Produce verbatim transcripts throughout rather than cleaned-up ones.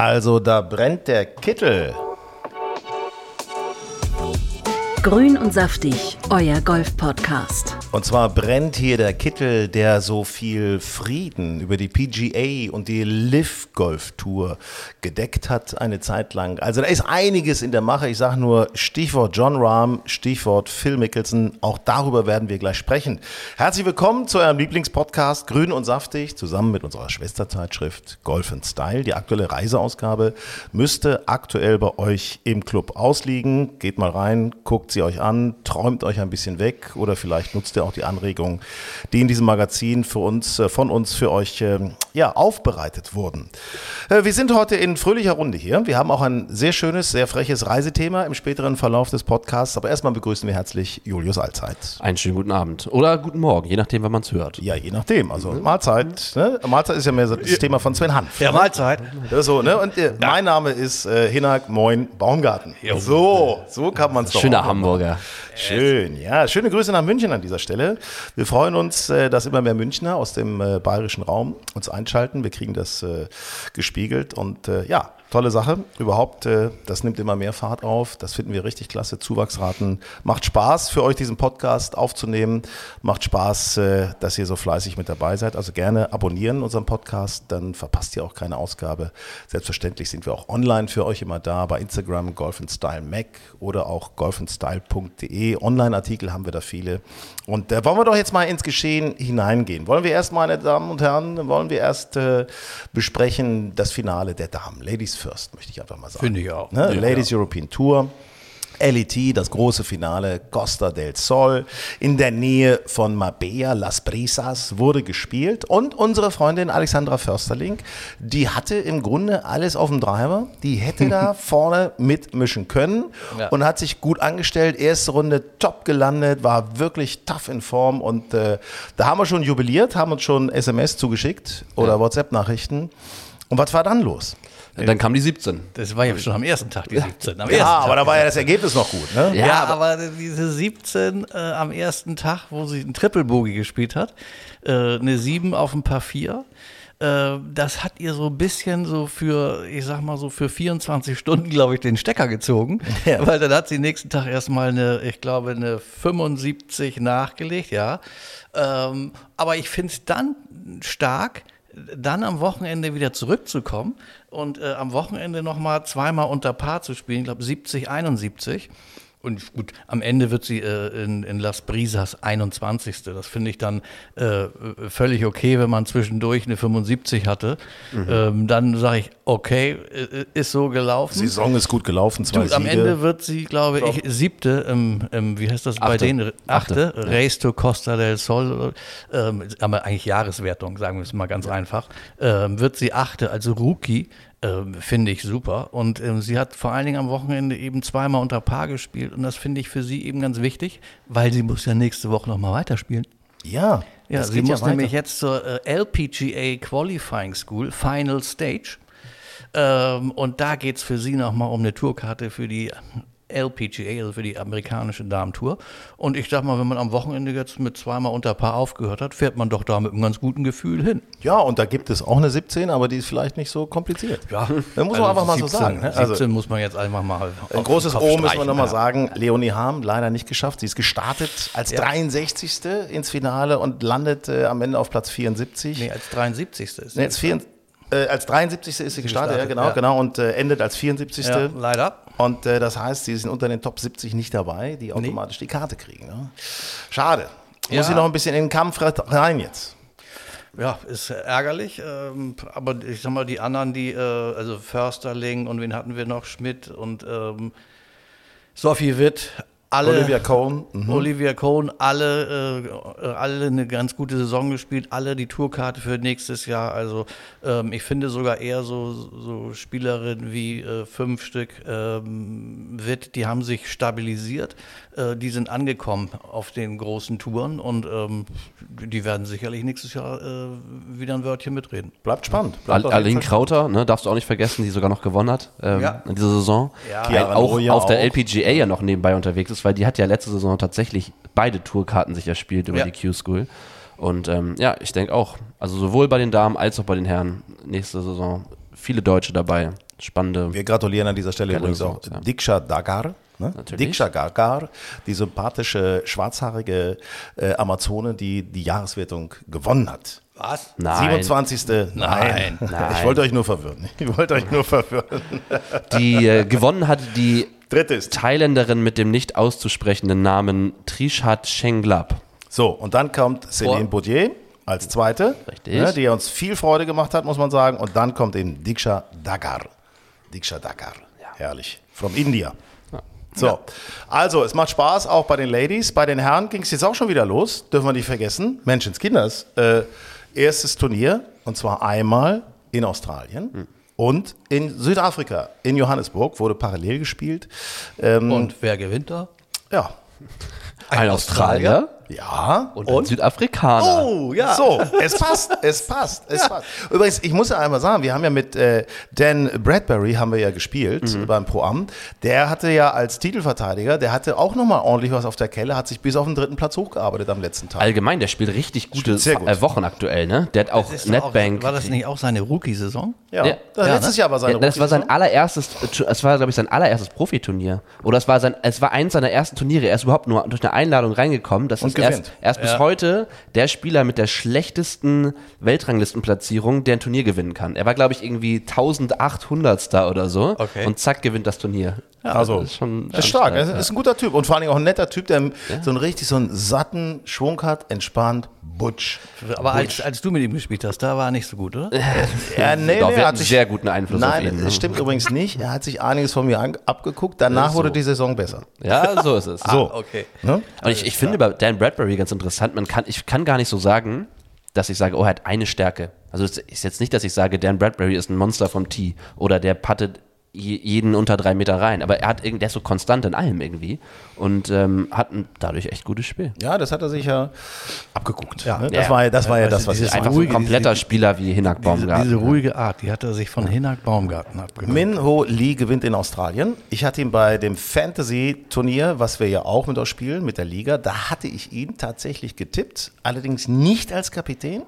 Also da brennt der Kittel. Grün und saftig, euer Golf-Podcast. Und zwar brennt hier der Kittel, der so viel Frieden über die P G A und die L I V Golf Tour gedeckt hat, eine Zeit lang. Also da ist einiges in der Mache. Ich sage nur Stichwort Jon Rahm, Stichwort Phil Mickelson. Auch darüber werden wir gleich sprechen. Herzlich willkommen zu eurem Lieblingspodcast Grün und saftig, zusammen mit unserer Schwesterzeitschrift Golf and Style. Die aktuelle Reiseausgabe müsste aktuell bei euch im Club ausliegen. Geht mal rein, guckt sie euch an, träumt euch ein bisschen weg oder vielleicht nutzt ihr auch die Anregungen, die in diesem Magazin für uns, von uns für euch ja, aufbereitet wurden. Wir sind heute in fröhlicher Runde hier. Wir haben auch ein sehr schönes, sehr freches Reisethema im späteren Verlauf des Podcasts. Aber erstmal begrüßen wir herzlich Julius Allzeit. Einen schönen guten Abend oder guten Morgen, je nachdem, wann man es hört. Ja, je nachdem. Also mhm. Mahlzeit. Ne? Mahlzeit ist ja mehr das ja. Thema von Sven Hanf. Ja, Mahlzeit. So, ne? Und ja. Mein Name ist äh, Hinnerk Moin Baumgarten. Jo. So, so kann man es doch. Schöner Abend. Hamburger. Schön, ja. Schöne Grüße nach München an dieser Stelle. Wir freuen uns, dass immer mehr Münchner aus dem bayerischen Raum uns einschalten. Wir kriegen das gespiegelt und ja, tolle Sache. Überhaupt, das nimmt immer mehr Fahrt auf. Das finden wir richtig klasse. Zuwachsraten. Macht Spaß für euch, diesen Podcast aufzunehmen. Macht Spaß, dass ihr so fleißig mit dabei seid. Also gerne abonnieren unseren Podcast, dann verpasst ihr auch keine Ausgabe. Selbstverständlich sind wir auch online für euch immer da bei Instagram, Golf and Style Mac oder auch Golf and Style Style.de. Online-Artikel haben wir da viele. Und da äh, wollen wir doch jetzt mal ins Geschehen hineingehen. Wollen wir erst, meine Damen und Herren, wollen wir erst äh, besprechen das Finale der Damen. Ladies first, möchte ich einfach mal sagen. Finde ich auch. Ne? Ja, Ladies ja. European Tour. L E T, das große Finale Costa del Sol in der Nähe von Marbella, Las Brisas, wurde gespielt. Und unsere Freundin Alexandra Försterling, die hatte im Grunde alles auf dem Driver. Die hätte da vorne mitmischen können ja. und hat sich gut angestellt. Erste Runde top gelandet, war wirklich tough in Form. Und äh, da haben wir schon jubiliert, haben uns schon S M S zugeschickt oder ja. WhatsApp-Nachrichten. Und was war dann los? Dann kam die siebzehn. Das war ja schon am ersten Tag, die siebzehn. Am ja, Tag, aber da war ja das Ergebnis noch gut. Ne? Ja, ja, aber, aber diese siebzehn äh, am ersten Tag, wo sie einen Triple Bogey gespielt hat, äh, eine sieben auf ein paar vier, äh, das hat ihr so ein bisschen so für, ich sag mal so für vierundzwanzig Stunden, glaube ich, den Stecker gezogen. Ja. Weil dann hat sie nächsten Tag erstmal eine, ich glaube, eine fünfundsiebzig nachgelegt, ja. Ähm, aber ich finde es dann stark, dann am Wochenende wieder zurückzukommen und äh, am Wochenende nochmal zweimal unter Paar zu spielen, ich glaube siebzig einundsiebzig. Und gut, am Ende wird sie äh, in, in Las Brisas einundzwanzigste. Das finde ich dann äh, völlig okay, wenn man zwischendurch eine fünfundsiebzig hatte. Mhm. Ähm, dann sage ich, okay, äh, ist so gelaufen. Die Saison ist gut gelaufen, zwei Siege. Am Ende wird sie, glaube ich, siebte, ähm, ähm, wie heißt das Achte. bei denen? Achte, Achte. Race to Costa del Sol, ähm, aber eigentlich Jahreswertung, sagen wir es mal ganz ja. einfach, ähm, wird sie Achte, also Rookie. Ähm, finde ich super. Und ähm, sie hat vor allen Dingen am Wochenende eben zweimal unter Paar gespielt. Und das finde ich für sie eben ganz wichtig, weil sie muss ja nächste Woche nochmal weiterspielen. Ja, ja sie muss ja nämlich jetzt zur äh, L P G A Qualifying School, Final Stage. Ähm, und da geht es für sie nochmal um eine Tourkarte für die L P G A, also für die amerikanische Damen-Tour. Und ich sag mal, wenn man am Wochenende jetzt mit zweimal unter Paar aufgehört hat, fährt man doch da mit einem ganz guten Gefühl hin. Ja, und da gibt es auch eine siebzehn, aber die ist vielleicht nicht so kompliziert. Ja, das muss also man einfach mal siebzehn, so sagen. Ne? Also siebzehn muss man jetzt einfach mal ein großes O müssen wir nochmal ja. sagen. Leonie Harm, leider nicht geschafft. Sie ist gestartet als ja. dreiundsechzigste ins Finale und landet äh, am Ende auf Platz vierundsiebzig. Nee, als dreiundsiebzigste ist sie. Nee, als vierundsiebzigste. Äh, als dreiundsiebzigste ist sie gestartet, gestartet ja, genau, ja. genau, und äh, endet als vierundsiebzigste. Ja, leider. Und äh, das heißt, sie sind unter den Top siebzig nicht dabei, die automatisch nee. die Karte kriegen. Ne? Schade. Ja. Muss sie noch ein bisschen in den Kampf rein jetzt. Ja, ist ärgerlich, ähm, aber ich sag mal, die anderen, die, äh, also Försterling und wen hatten wir noch, Schmidt und ähm, Sophie Witt, Alle, Olivia Cohn. Mhm. Olivia Cohn, alle, äh, alle eine ganz gute Saison gespielt, alle die Tourkarte für nächstes Jahr. Also ähm, ich finde sogar eher so, so Spielerinnen wie äh, fünf Stück ähm, Witt, die haben sich stabilisiert. Äh, die sind angekommen auf den großen Touren und ähm, die werden sicherlich nächstes Jahr äh, wieder ein Wörtchen mitreden. Bleibt spannend. Bleibt Al- Aline Krauter, ne, darfst du auch nicht vergessen, die sogar noch gewonnen hat ähm, ja. in dieser Saison. Ja. Ja, auch ja auf der L P G A ja noch nebenbei unterwegs ist. Weil die hat ja letzte Saison tatsächlich beide Tourkarten sich erspielt über ja. die Q-School. Und ähm, ja, ich denke auch, also sowohl bei den Damen als auch bei den Herren nächste Saison viele Deutsche dabei. Spannende. Wir gratulieren an dieser Stelle übrigens auch ja. Diksha Dagar. Ne? Diksha Dagar, die sympathische, schwarzhaarige äh, Amazone, die die Jahreswertung gewonnen hat. Was? Nein. siebenundzwanzigste Nein. Nein. Ich wollte euch nur verwirren. Ich wollte euch nur verwirren. Die äh, gewonnen hat die Drittes. Thailänderin mit dem nicht auszusprechenden Namen Trichat Chenglab. So, und dann kommt Céline Baudier als Zweite, ne, die uns viel Freude gemacht hat, muss man sagen. Und dann kommt eben Diksha Dagar. Diksha Dagar, ja. herrlich. From India. Ja. So, ja. Also es macht Spaß, auch bei den Ladies. Bei den Herren ging es jetzt auch schon wieder los, dürfen wir nicht vergessen. Menschenskinders, äh, erstes Turnier und zwar einmal in Australien. Hm. Und in Südafrika, in Johannesburg, wurde parallel gespielt. Ähm, und wer gewinnt da? Ja. Ein, ein Australier? Ja. Und, und ein Südafrikaner. Oh, ja. So, es passt, es passt, es ja. passt. Übrigens, ich muss ja einmal sagen, wir haben ja mit äh, Dan Bradbury haben wir ja gespielt mhm. beim Pro-Am. Der hatte ja als Titelverteidiger, der hatte auch nochmal ordentlich was auf der Kelle, hat sich bis auf den dritten Platz hochgearbeitet am letzten Tag. Allgemein, der spielt richtig gute gut. äh, Wochen aktuell, ne? Der hat auch Netbank. Auch, war das nicht auch seine Rookie-Saison? Ja. ja. Das ja letztes ne? Jahr war seine ja, Rookie-Saison. Das war sein allererstes, es war, glaube ich, sein allererstes Profiturnier. Oder es war sein, es war eins seiner ersten Turniere. Er ist überhaupt nur durch eine Einladung reingekommen. Das ist Erst, erst ja. bis heute der Spieler mit der schlechtesten Weltranglistenplatzierung, der ein Turnier gewinnen kann. Er war, glaube ich, irgendwie eintausendachthundert oder so. Okay. Und zack, gewinnt das Turnier. Ja, also, also, ist schon, ist stark. Er ist ein guter Typ und vor allem auch ein netter Typ, der ja. so einen richtig so einen satten Schwung hat, entspannt, butsch. Aber butsch. Als, als du mit ihm gespielt hast, da war er nicht so gut, oder? ja, nee, nee, doch, er hat sich sehr guten Einfluss nein, auf ihn. Nein, das stimmt übrigens nicht. Er hat sich einiges von mir an, abgeguckt. Danach so. wurde die Saison besser. Ja, so ist es. So. Ah, okay. Ne? Und ich, ich finde bei Dan Bradbury ganz interessant, man kann, ich kann gar nicht so sagen, dass ich sage, oh, er hat eine Stärke. Also es ist jetzt nicht, dass ich sage, Dan Bradbury ist ein Monster vom Tee oder der puttet jeden unter drei Meter rein, aber er hat irgend, der ist so konstant in allem irgendwie und ähm, hat ein dadurch echt gutes Spiel. Ja, das hat er sich ja abgeguckt. Ja, ne? Das ja. war ja das, ja, war ja das was ist einfach ruhige, ein kompletter diese, Spieler wie Hinnerk Baumgarten. Diese, diese ruhige Art, die hat er sich von ja. Hinnerk Baumgarten abgeguckt. Min Ho Lee gewinnt in Australien. Ich hatte ihn bei dem Fantasy-Turnier, was wir ja auch mit euch spielen, mit der Liga, da hatte ich ihn tatsächlich getippt, allerdings nicht als Kapitän.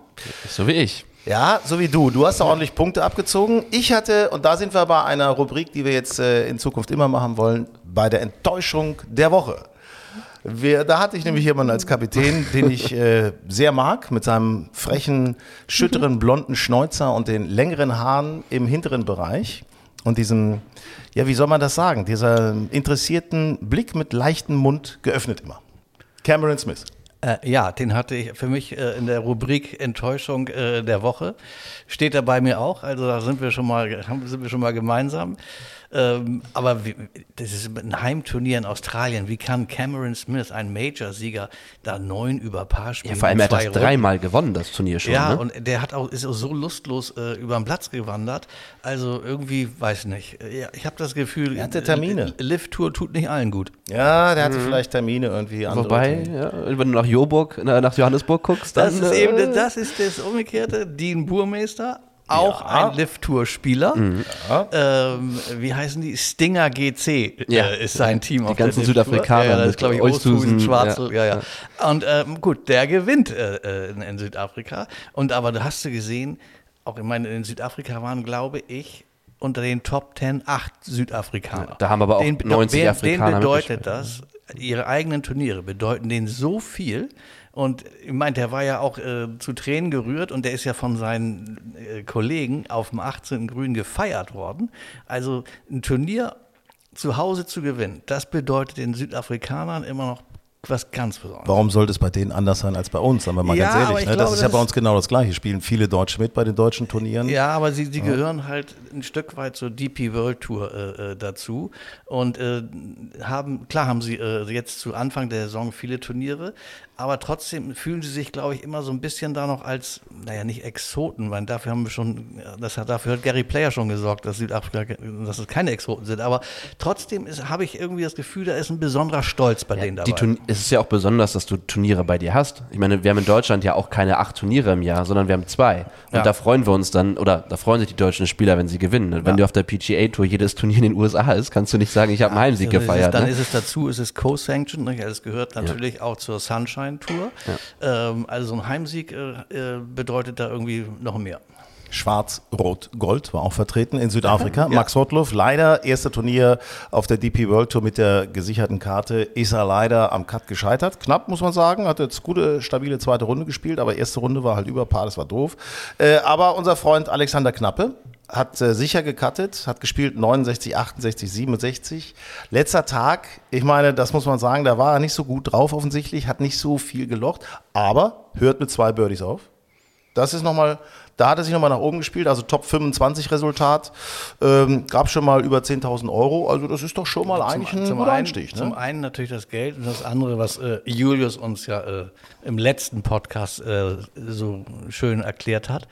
So wie ich. Ja, so wie du. Du hast da ordentlich Punkte abgezogen. Ich hatte, und da sind wir bei einer Rubrik, die wir jetzt äh, in Zukunft immer machen wollen, bei der Enttäuschung der Woche. Wir, da hatte ich nämlich jemanden als Kapitän, den ich äh, sehr mag, mit seinem frechen, schütteren, blonden Schnäuzer und den längeren Haaren im hinteren Bereich und diesem, ja, wie soll man das sagen, dieser interessierten Blick mit leichtem Mund geöffnet immer. Cameron Smith. Äh, ja, den hatte ich für mich äh, in der Rubrik Enttäuschung äh, der Woche. Steht er bei mir auch, also da sind wir schon mal, sind wir schon mal gemeinsam. Ähm, aber wie, das ist ein Heimturnier in Australien. Wie kann Cameron Smith, ein Major-Sieger, da neun über Paar spielen? Ja, vor allem er hat das Runden. dreimal gewonnen, das Turnier schon. Ja, ne? Und der hat auch, ist auch so lustlos äh, über den Platz gewandert. Also irgendwie, weiß nicht. Ja, ich habe das Gefühl, er hatte Termine. L I V Tour tut nicht allen gut. Ja, der hatte mhm. vielleicht Termine irgendwie andere. Wobei, ja, wenn du nach Joburg, nach Johannesburg guckst, dann. Das ist äh, eben, das ist das Umgekehrte. Dean Burmeister. Auch ja. ein Liv-Tour-Spieler. Mhm. Ja. Ähm, wie heißen die? Stinger G C ja. äh, ist sein Team. Die auf ganzen der Südafrikaner. Ja, ja, das ist, glaube ich, Osthusen, Schwarzel. Ja. Ja, ja. Und ähm, gut, der gewinnt äh, in, in Südafrika. Und aber da hast du gesehen, auch ich meine, in Südafrika waren, glaube ich, unter den Top Ten acht Südafrikaner. Ja, da haben aber auch den, neunzig den, Afrikaner. Denen bedeutet das, ihre eigenen Turniere bedeuten denen so viel. Und ich meine, der war ja auch äh, zu Tränen gerührt und der ist ja von seinen äh, Kollegen auf dem achtzehnten Grün gefeiert worden. Also ein Turnier zu Hause zu gewinnen, das bedeutet den Südafrikanern immer noch was ganz Besonderes. Warum sollte es bei denen anders sein als bei uns? Sagen wir mal ja, ganz ehrlich. Ne? Glaube, das ist das ja bei uns genau das Gleiche. Spielen viele Deutsche mit bei den deutschen Turnieren. Ja, aber sie, sie ja. gehören halt ein Stück weit zur D P World Tour äh, dazu. Und äh, haben, klar haben sie äh, jetzt zu Anfang der Saison viele Turniere, aber trotzdem fühlen sie sich, glaube ich, immer so ein bisschen da noch als, naja, nicht Exoten, weil dafür haben wir schon, das hat, dafür hat Gary Player schon gesorgt, dass Südafrika, dass es keine Exoten sind. Aber trotzdem habe ich irgendwie das Gefühl, da ist ein besonderer Stolz bei ja, denen dabei. Turn- es ist ja auch besonders, dass du Turniere bei dir hast. Ich meine, wir haben in Deutschland ja auch keine acht Turniere im Jahr, sondern wir haben zwei. Und ja. da freuen wir uns dann, oder da freuen sich die deutschen Spieler, wenn sie gewinnen. Und wenn ja. du auf der P G A Tour jedes Turnier in den U S A ist, kannst du nicht sagen, ich habe ja, einen Heimsieg also gefeiert. Ist, dann ne? ist es dazu, ist es Co-Sanctioned, ne? Das gehört natürlich ja. auch zur Sunshine Tour. Ja. Ähm, also so ein Heimsieg äh, bedeutet da irgendwie noch mehr. Schwarz-Rot-Gold war auch vertreten in Südafrika. Ja. Max Hottluff, leider erste Turnier auf der D P World Tour mit der gesicherten Karte, ist er leider am Cut gescheitert. Knapp, muss man sagen, hat jetzt gute, stabile zweite Runde gespielt, aber erste Runde war halt über Par, das war doof. Äh, aber unser Freund Alexander Knappe hat äh, sicher gecuttet, hat gespielt neunundsechzig, achtundsechzig, siebenundsechzig. Letzter Tag, ich meine, das muss man sagen, da war er nicht so gut drauf offensichtlich, hat nicht so viel gelocht, aber hört mit zwei Birdies auf. Das ist nochmal... Da hat er sich nochmal nach oben gespielt, also Top fünfundzwanzig Resultat, ähm, gab schon mal über zehntausend Euro, also das ist doch schon mal eigentlich ein guter Einstieg. Ne? Zum einen natürlich das Geld und das andere, was äh, Julius uns ja äh, im letzten Podcast äh, so schön erklärt hat,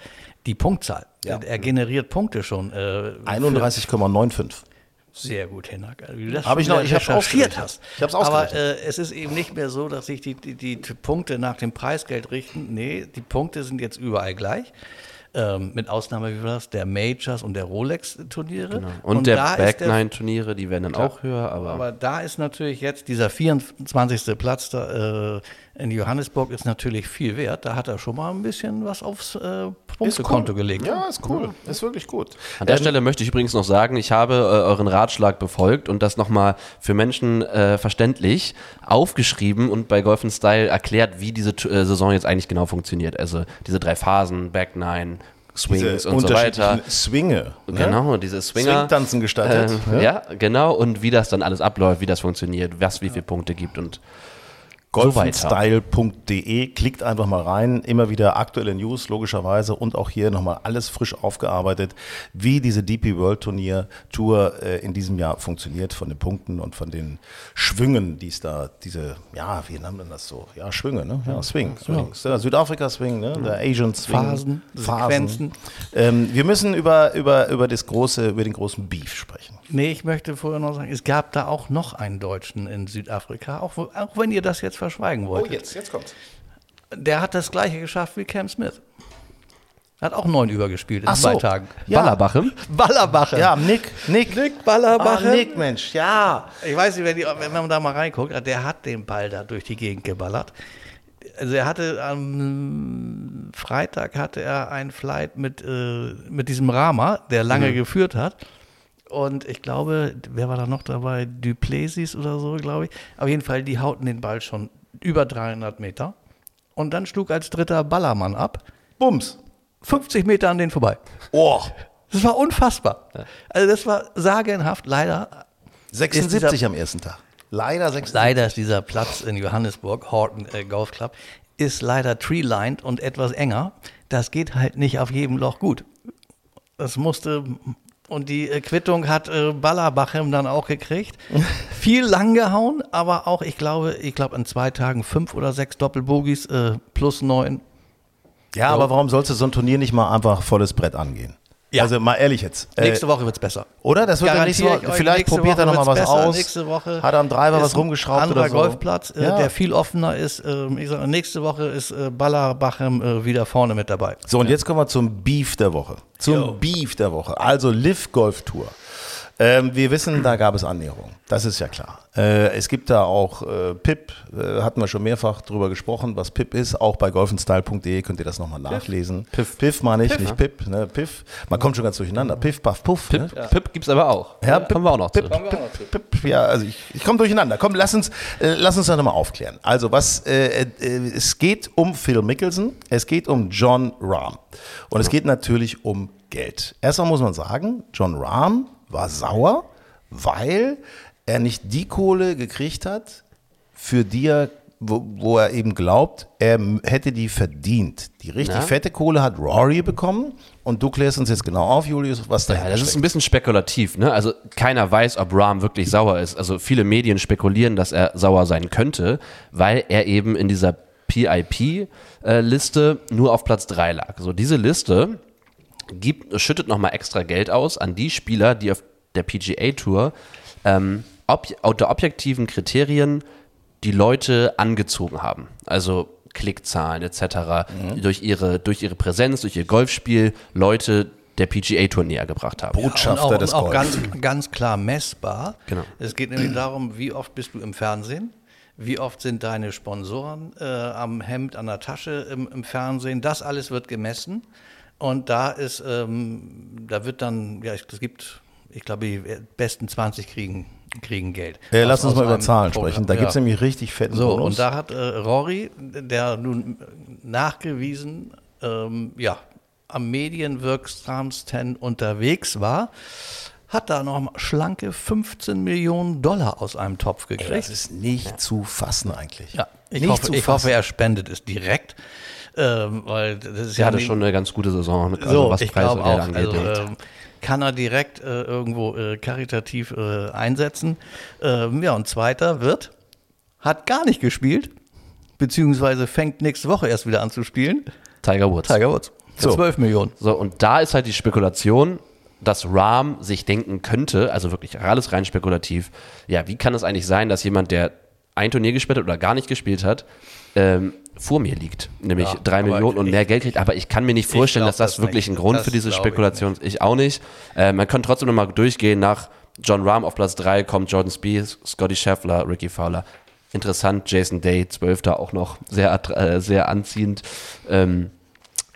die Punktzahl. Ja. Er, er generiert Punkte schon. Äh, einunddreißig Komma fünfundneunzig. Sehr gut, Hinnerk. Habe ich noch, ich habe es ausgerechnet. Hast. Ich hab's ausgerechnet. Aber äh, es ist eben nicht mehr so, dass sich die, die, die Punkte nach dem Preisgeld richten. Nee, die Punkte sind jetzt überall gleich. Ähm, mit Ausnahme, wie war das, der Majors und der Rolex-Turniere. Genau. Und, und der Back neun Turniere, die werden dann klar, auch höher. Aber, aber da ist natürlich jetzt dieser vierundzwanzigste Platz da, äh, in Johannesburg ist natürlich viel wert. Da hat er schon mal ein bisschen was aufs äh, Punktekonto cool. gelegt. Ja, ist cool. Ja. Ist wirklich gut. An der ähm, Stelle möchte ich übrigens noch sagen, ich habe äh, euren Ratschlag befolgt und das nochmal für Menschen äh, verständlich aufgeschrieben und bei Golf and Style erklärt, wie diese äh, Saison jetzt eigentlich genau funktioniert. Also diese drei Phasen, Back neun, Swings und so weiter. Swinge. Ne? Genau, diese Swinger. Swingtanzen gestattet. Ähm, ja? ja, genau. Und wie das dann alles abläuft, wie das funktioniert, was wie viele Punkte gibt und golf und style punkt de, klickt einfach mal rein, immer wieder aktuelle News logischerweise und auch hier nochmal alles frisch aufgearbeitet, wie diese D P World Turnier Tour äh, in diesem Jahr funktioniert, von den Punkten und von den Schwüngen, die es da, diese, ja, wie nennt man das so? Ja, Schwünge, ne? Ja, Swing, Swing. Ja. Südafrika Swing, ne? Der Asian Swing. Phasen, Phasen. Ähm, wir müssen über, über, über das große, über den großen Beef sprechen. Nee, ich möchte vorher noch sagen, es gab da auch noch einen Deutschen in Südafrika, auch, auch wenn ihr das jetzt verschweigen wolltet. Oh, jetzt, jetzt kommt's. Der hat das Gleiche geschafft wie Cam Smith. Hat auch neun übergespielt in Ach zwei so. Tagen. Ja. Ballerbache. Ballerbache. Ja, Nick. Nick. Nick Ballerbache. Ah, Nick, Mensch, ja. Ich weiß nicht, wenn, die, wenn man da mal reinguckt, der hat den Ball da durch die Gegend geballert. Also er hatte am Freitag hatte er einen Flight mit, äh, mit diesem Rama, der lange mhm. geführt hat. Und ich glaube, wer war da noch dabei? Duplessis oder so, glaube ich. Auf jeden Fall, die hauten den Ball schon über dreihundert Meter. Und dann schlug als dritter Ballermann ab. Bums. fünfzig Meter an den vorbei. Oh. Das war unfassbar. Also das war sagenhaft. Leider sechsundsiebzig dieser, am ersten Tag. Leider sechsundsiebzig. Leider ist dieser Platz in Johannesburg, Horton äh, Golf Club, ist leider tree-lined und etwas enger. Das geht halt nicht auf jedem Loch gut. Das musste... Und die Quittung hat äh, Ballerbachem dann auch gekriegt. Viel lang gehauen, aber auch, ich glaube, ich glaube in zwei Tagen fünf oder sechs Doppelbogies äh, plus neun. Ja, so. Aber warum sollst du so ein Turnier nicht mal einfach volles Brett angehen? Ja. Also mal ehrlich jetzt. Äh, nächste Woche wird's besser. Oder? Das wird ja nächste Woche. Vielleicht probiert er nochmal was besser. aus. Nächste Woche hat er am Driver was rumgeschraubt oder so. Golfplatz, äh, ja. der viel offener ist. Äh, ich sag, nächste Woche ist äh, Ballerbachem äh, wieder vorne mit dabei. So, und ja. jetzt kommen wir zum Beef der Woche. Zum Yo. Beef der Woche. Also L I V Golf Tour. Ähm, wir wissen, da gab es Annäherungen. Das ist ja klar. Äh, es gibt da auch äh, P I P, äh, hatten wir schon mehrfach drüber gesprochen, was P I P ist. Auch bei golf and style punkt de könnt ihr das nochmal nachlesen. Piff, Piff meine ich, Piff, nicht ja. P I P. Ne? Piff. Man kommt schon ganz durcheinander. Piff, Puff, Puff. P I P, ne? ja. P I P gibt es aber auch. Ja, P I P, kommen wir auch noch P I P, zu. P I P, P I P, ja, also ich, ich komme durcheinander. Komm, lass uns, äh, lass uns das nochmal aufklären. Also was, äh, äh, es geht um Phil Mickelson, es geht um Jon Rahm und es geht natürlich um Geld. Erstmal muss man sagen, Jon Rahm war sauer, weil er nicht die Kohle gekriegt hat, für die er, wo, wo er eben glaubt, er hätte die verdient. Die richtig Na? fette Kohle hat Rory bekommen und du klärst uns jetzt genau auf, Julius, was da ja, Das steckt. Ist ein bisschen spekulativ, ne? Also keiner weiß, ob Rahm wirklich sauer ist. Also viele Medien spekulieren, dass er sauer sein könnte, weil er eben in dieser P I P-Liste nur auf Platz drei lag. So, diese Liste gibt, schüttet nochmal extra Geld aus an die Spieler, die auf der P G A Tour ähm, ob, unter objektiven Kriterien die Leute angezogen haben. Also Klickzahlen et cetera. Mhm. Durch ihre, durch ihre Präsenz, durch ihr Golfspiel Leute der P G A Tour näher gebracht haben. Botschafter ja, und auch, des und auch ganz, ganz klar messbar. Genau. Es geht nämlich darum, wie oft bist du im Fernsehen? Wie oft sind deine Sponsoren äh, am Hemd, an der Tasche im, im Fernsehen? Das alles wird gemessen. Und da ist, ähm, da wird dann, ja, es gibt, ich glaube, die besten zwanzig kriegen, kriegen Geld. Äh, lass uns mal über Zahlen Programm. sprechen. Da ja. gibt es nämlich richtig fetten so, Bonus. Und da hat äh, Rory, der nun nachgewiesen, ähm, ja, am medienwirksamsten unterwegs war, hat da noch schlanke fünfzehn Millionen Dollar aus einem Topf gekriegt. Ey, das ist nicht ja. zu fassen eigentlich. Ja, ich, nicht hoffe, zu ich fassen. hoffe, er spendet es direkt. Ähm, weil das ist Sie ja hatte schon eine ganz gute Saison, also so, was Preis und Geld angeht. Also, ähm, kann er direkt äh, irgendwo äh, karitativ äh, einsetzen. Ähm, ja, und zweiter wird, hat gar nicht gespielt, beziehungsweise fängt nächste Woche erst wieder an zu spielen. Tiger Woods. Tiger Woods. So. zwölf Millionen. So, und da ist halt die Spekulation, dass Rahm sich denken könnte, also wirklich alles rein spekulativ, ja, wie kann es eigentlich sein, dass jemand, der ein Turnier gespielt hat oder gar nicht gespielt hat, ähm, vor mir liegt, nämlich ja, drei Millionen und mehr ich, Geld kriegt, aber ich kann mir nicht vorstellen, glaub, dass das, das wirklich nicht. ein Grund das für diese Spekulation ist. Ich auch nicht. Äh, man kann trotzdem nochmal durchgehen nach Jon Rahm auf Platz drei, kommt Jordan Spieth, Scotty Scheffler, Ricky Fowler. Interessant, Jason Day, zwölfter auch noch, sehr, äh, sehr anziehend. Ähm,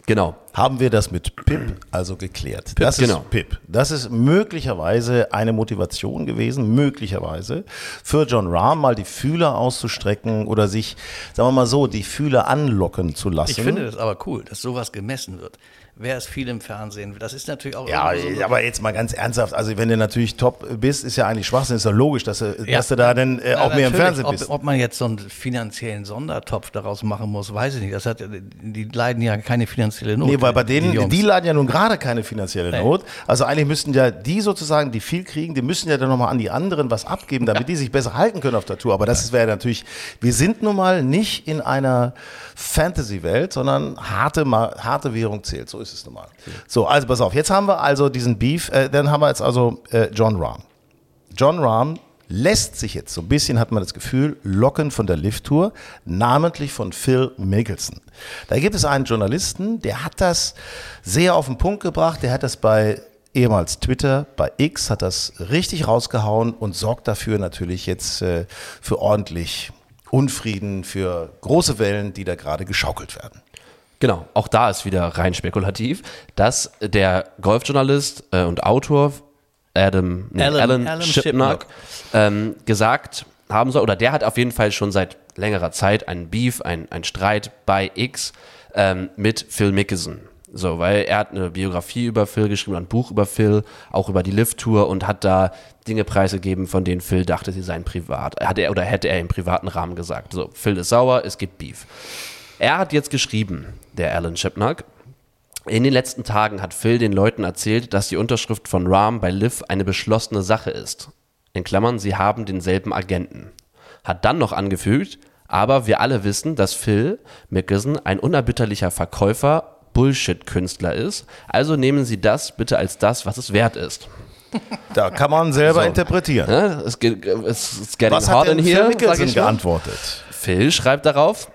Genau. Haben wir das mit Pip also geklärt? Pip, das ist genau. Pip. Das ist möglicherweise eine Motivation gewesen, möglicherweise, für Jon Rahm mal die Fühler auszustrecken oder sich, sagen wir mal so, die Fühler anlocken zu lassen. Ich finde das aber cool, dass sowas gemessen wird. Wer ist viel im Fernsehen? Das ist natürlich auch... Ja, so aber jetzt mal ganz ernsthaft, also wenn du natürlich top bist, ist ja eigentlich Schwachsinn, ist ja logisch, dass du, ja. dass du da dann äh, Na, auch mehr im Fernsehen ob, bist. Ob man jetzt so einen finanziellen Sondertopf daraus machen muss, weiß ich nicht. Das hat, die leiden ja keine finanzielle Not. Nee, weil bei denen, die, die leiden ja nun gerade keine finanzielle Nein. Not. Also eigentlich müssten ja die sozusagen, die viel kriegen, die müssen ja dann nochmal an die anderen was abgeben, damit ja. die sich besser halten können auf der Tour. Aber das ja. wäre natürlich, wir sind nun mal nicht in einer Fantasy-Welt, sondern harte, harte Währung zählt. So ist es normal. So, also pass auf, jetzt haben wir also diesen Beef, äh, dann haben wir jetzt also äh, Jon Rahm. Jon Rahm lässt sich jetzt, so ein bisschen hat man das Gefühl, locken von der L I V Tour, namentlich von Phil Mickelson. Da gibt es einen Journalisten, der hat das sehr auf den Punkt gebracht, der hat das bei ehemals Twitter, bei X hat das richtig rausgehauen und sorgt dafür natürlich jetzt äh, für ordentlich Unfrieden, für große Wellen, die da gerade geschaukelt werden. Genau, auch da ist wieder rein spekulativ, dass der Golfjournalist äh, und Autor Adam, nee, Alan, Alan, Alan Shipnuck ähm, gesagt haben soll, oder der hat auf jeden Fall schon seit längerer Zeit einen Beef, einen, einen Streit bei X ähm, mit Phil Mickelson. So, weil er hat eine Biografie über Phil geschrieben, ein Buch über Phil, auch über die L I V Tour und hat da Dinge preisgegeben, von denen Phil dachte, sie seien privat. Hat er oder hätte er im privaten Rahmen gesagt. So, Phil ist sauer, es gibt Beef. Er hat jetzt geschrieben, der Alan Shipnuck, in den letzten Tagen hat Phil den Leuten erzählt, dass die Unterschrift von Rahm bei L I V eine beschlossene Sache ist. In Klammern, sie haben denselben Agenten. Hat dann noch angefügt, aber wir alle wissen, dass Phil Mickelson ein unerbitterlicher Verkäufer, Bullshit-Künstler ist. Also nehmen Sie das bitte als das, was es wert ist. Da kann man selber so interpretieren. Ne? Es geht, es ist getting was hot in here, Phil Mickelson geantwortet? Phil schreibt darauf,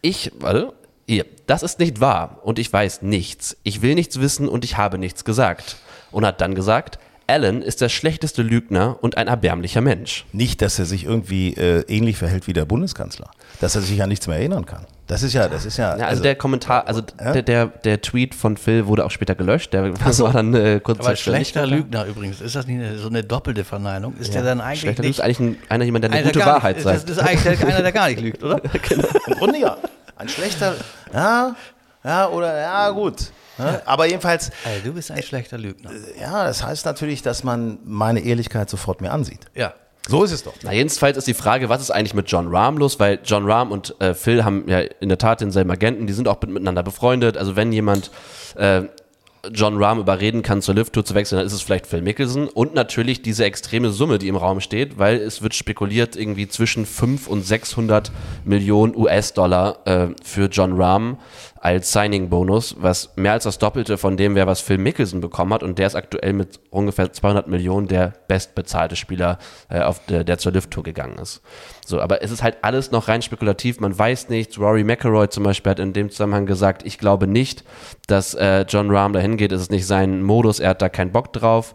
Ich, warte, hier, das ist nicht wahr und ich weiß nichts. Ich will nichts wissen und ich habe nichts gesagt. Und hat dann gesagt, Alan ist der schlechteste Lügner und ein erbärmlicher Mensch. Nicht, dass er sich irgendwie äh, ähnlich verhält wie der Bundeskanzler. Dass er sich an nichts mehr erinnern kann. Das ist ja, das ist ja. ja also, also der Kommentar, also äh? der, der, der Tweet von Phil wurde auch später gelöscht. Der das war dann äh, kurz Aber schlechter Lügner übrigens, ist das nicht eine, so eine doppelte Verneinung? Ist ja. der dann eigentlich schlechter nicht? Schlechter Lügner ist eigentlich ein, einer, jemand, der eine einer, gute der Wahrheit nicht, sagt. Das ist eigentlich einer, der gar nicht lügt, oder? Genau. Im Grunde ja. Ein schlechter, ja, ja, oder, ja, gut. Ja, aber jedenfalls. Also du bist ein schlechter Lügner. Ja, das heißt natürlich, dass man meine Ehrlichkeit sofort mir ansieht. Ja. So ist es doch. Na, jedenfalls ist die Frage, was ist eigentlich mit Jon Rahm los? Weil Jon Rahm und äh, Phil haben ja in der Tat denselben Agenten, die sind auch miteinander befreundet. Also wenn jemand äh, Jon Rahm überreden kann, zur L I V-Tour zu wechseln, dann ist es vielleicht Phil Mickelson. Und natürlich diese extreme Summe, die im Raum steht, weil es wird spekuliert, irgendwie zwischen fünfhundert und sechshundert Millionen US-Dollar äh, für Jon Rahm als Signing-Bonus, was mehr als das Doppelte von dem wäre, was Phil Mickelson bekommen hat, und der ist aktuell mit ungefähr zweihundert Millionen der bestbezahlte Spieler, äh, auf der, der zur L I V-Tour gegangen ist. So, aber es ist halt alles noch rein spekulativ, man weiß nichts. Rory McIlroy zum Beispiel hat in dem Zusammenhang gesagt, ich glaube nicht, dass äh, Jon Rahm dahin geht, es ist nicht sein Modus, er hat da keinen Bock drauf.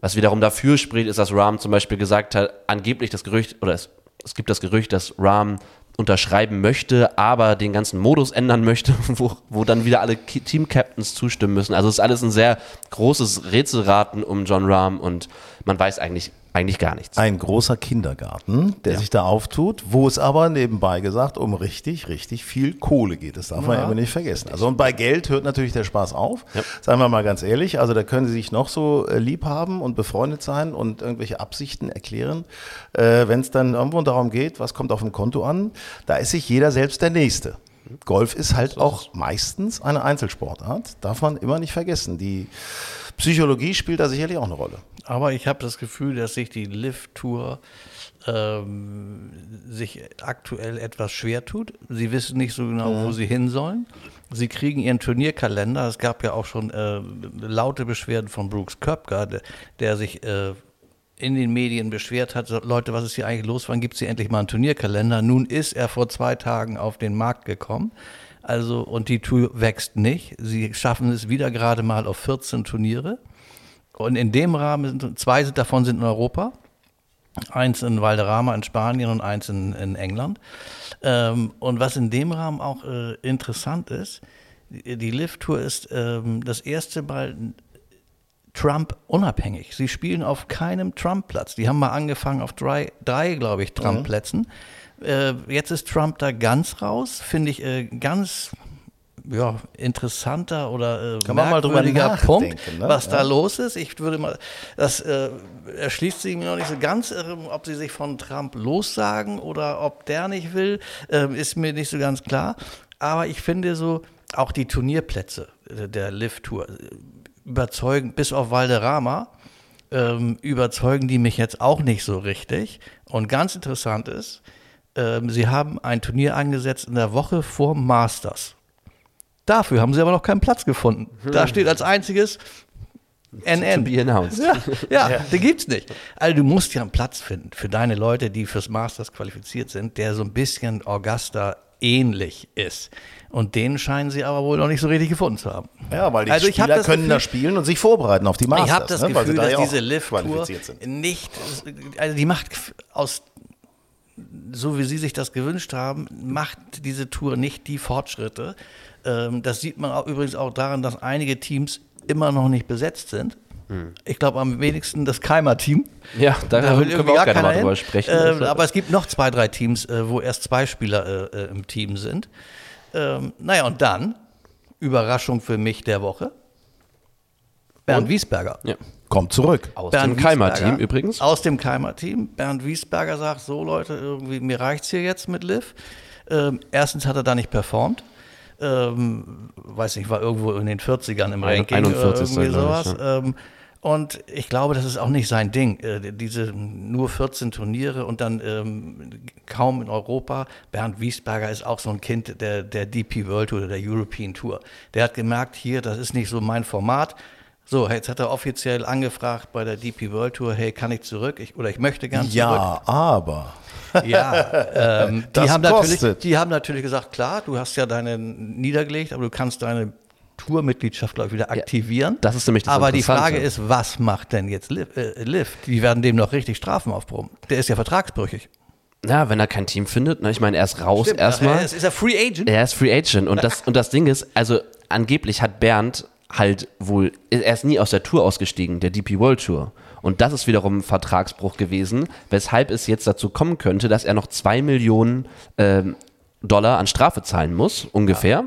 Was wiederum dafür spricht, ist, dass Rahm zum Beispiel gesagt hat, angeblich das Gerücht, oder es, es gibt das Gerücht, dass Rahm unterschreiben möchte, aber den ganzen Modus ändern möchte, wo, wo dann wieder alle Team-Captains zustimmen müssen. Also es ist alles ein sehr großes Rätselraten um Jon Rahm und man weiß eigentlich, eigentlich gar nichts. Ein großer Kindergarten, der ja. sich da auftut, wo es aber nebenbei gesagt um richtig, richtig viel Kohle geht. Das darf ja. man immer nicht vergessen. Also und bei Geld hört natürlich der Spaß auf. Ja. Sagen wir mal ganz ehrlich, also da können sie sich noch so lieb haben und befreundet sein und irgendwelche Absichten erklären. Äh, wenn es dann irgendwo darum geht, was kommt auf dem Konto an, da ist sich jeder selbst der Nächste. Golf ist halt auch meistens eine Einzelsportart, darf man immer nicht vergessen. Die Psychologie spielt da sicherlich auch eine Rolle. Aber ich habe das Gefühl, dass sich die L I V-Tour ähm, sich aktuell etwas schwer tut. Sie wissen nicht so genau, mhm. wo sie hin sollen. Sie kriegen ihren Turnierkalender. Es gab ja auch schon äh, laute Beschwerden von Brooks Koepka, der, der sich äh, in den Medien beschwert hat, Leute, was ist hier eigentlich los, wann gibt es hier endlich mal einen Turnierkalender? Nun ist er vor zwei Tagen auf den Markt gekommen. Also, und die Tour wächst nicht. Sie schaffen es wieder gerade mal auf vierzehn Turniere. Und in dem Rahmen, zwei davon sind in Europa. Eins in Valderrama in Spanien und eins in, in England. Ähm, und was in dem Rahmen auch äh, interessant ist, die L I V-Tour ist ähm, das erste Mal Trump unabhängig. Sie spielen auf keinem Trump-Platz. Die haben mal angefangen auf drei, drei glaube ich, Trump-Plätzen. Mhm. Äh, jetzt ist Trump da ganz raus, finde ich äh, ganz ja, interessanter oder äh, kann man mal drüber nachdenken, Punkt, ne? Was ja. da los ist. Ich würde mal, das äh, erschließt sich mir noch nicht so ganz, äh, ob sie sich von Trump lossagen oder ob der nicht will, äh, ist mir nicht so ganz klar. Aber ich finde so, auch die Turnierplätze äh, der L I V-Tour überzeugen, bis auf Valderrama, ähm, überzeugen die mich jetzt auch nicht so richtig. Und ganz interessant ist, ähm, sie haben ein Turnier angesetzt in der Woche vor Masters. Dafür haben sie aber noch keinen Platz gefunden. Da steht als einziges N N. Be announced. Ja, ja, ja, den gibt's nicht. Also du musst ja einen Platz finden für deine Leute, die fürs Masters qualifiziert sind, der so ein bisschen Augusta ähnlich ist. Und den scheinen sie aber wohl noch nicht so richtig gefunden zu haben. Ja, weil die also Spieler können Gefühl, da spielen und sich vorbereiten auf die Masters. Ich habe das ne? Gefühl, weil sie da dass ja diese L I V-Tour nicht, also die macht aus, so wie sie sich das gewünscht haben, macht diese Tour nicht die Fortschritte. Das sieht man auch, übrigens auch daran, dass einige Teams immer noch nicht besetzt sind. Ich glaube am wenigsten das Keimer-Team. Ja, da, da will irgendwie auch gar keiner drüber sprechen. Äh, aber es gibt noch zwei, drei Teams, äh, wo erst zwei Spieler äh, im Team sind. Ähm, naja, und dann, Überraschung für mich der Woche, Bernd Wiesberger. Ja. Kommt zurück. Aus Bernd dem Keimer-Team übrigens. Aus dem Keimer-Team. Bernd Wiesberger sagt, so Leute, irgendwie, mir reicht's hier jetzt mit L I V. Ähm, erstens hat er da nicht performt. Ähm, weiß nicht, war irgendwo in den vierzigern im Ranking einundvierzig oder irgendwie sowas. Ja. Ähm, und ich glaube, das ist auch nicht sein Ding. Äh, diese nur vierzehn Turniere und dann ähm, kaum in Europa. Bernd Wiesberger ist auch so ein Kind der, der D P World Tour oder der European Tour. Der hat gemerkt, hier, das ist nicht so mein Format. So, jetzt hat er offiziell angefragt bei der D P World Tour, hey, kann ich zurück? Ich, oder ich möchte gern zurück. Ja, aber... Ja, ähm, die, haben natürlich, die haben natürlich gesagt, klar, du hast ja deine niedergelegt, aber du kannst deine Tourmitgliedschaft, glaube ich, wieder aktivieren. Ja, das ist nämlich das Aber die Frage ist, was macht denn jetzt Liv? Äh, Liv? Die werden dem noch richtig Strafen aufproben. Der ist ja vertragsbrüchig. Ja, wenn er kein Team findet, ne? Ich meine, er ist raus erstmal. Er ist, ist er Free Agent? Er ist Free Agent und das, und das Ding ist, also angeblich hat Bernd halt wohl, er ist nie aus der Tour ausgestiegen, der D P World Tour. Und das ist wiederum ein Vertragsbruch gewesen, weshalb es jetzt dazu kommen könnte, dass er noch zwei Millionen äh, Dollar an Strafe zahlen muss, ungefähr. Ja.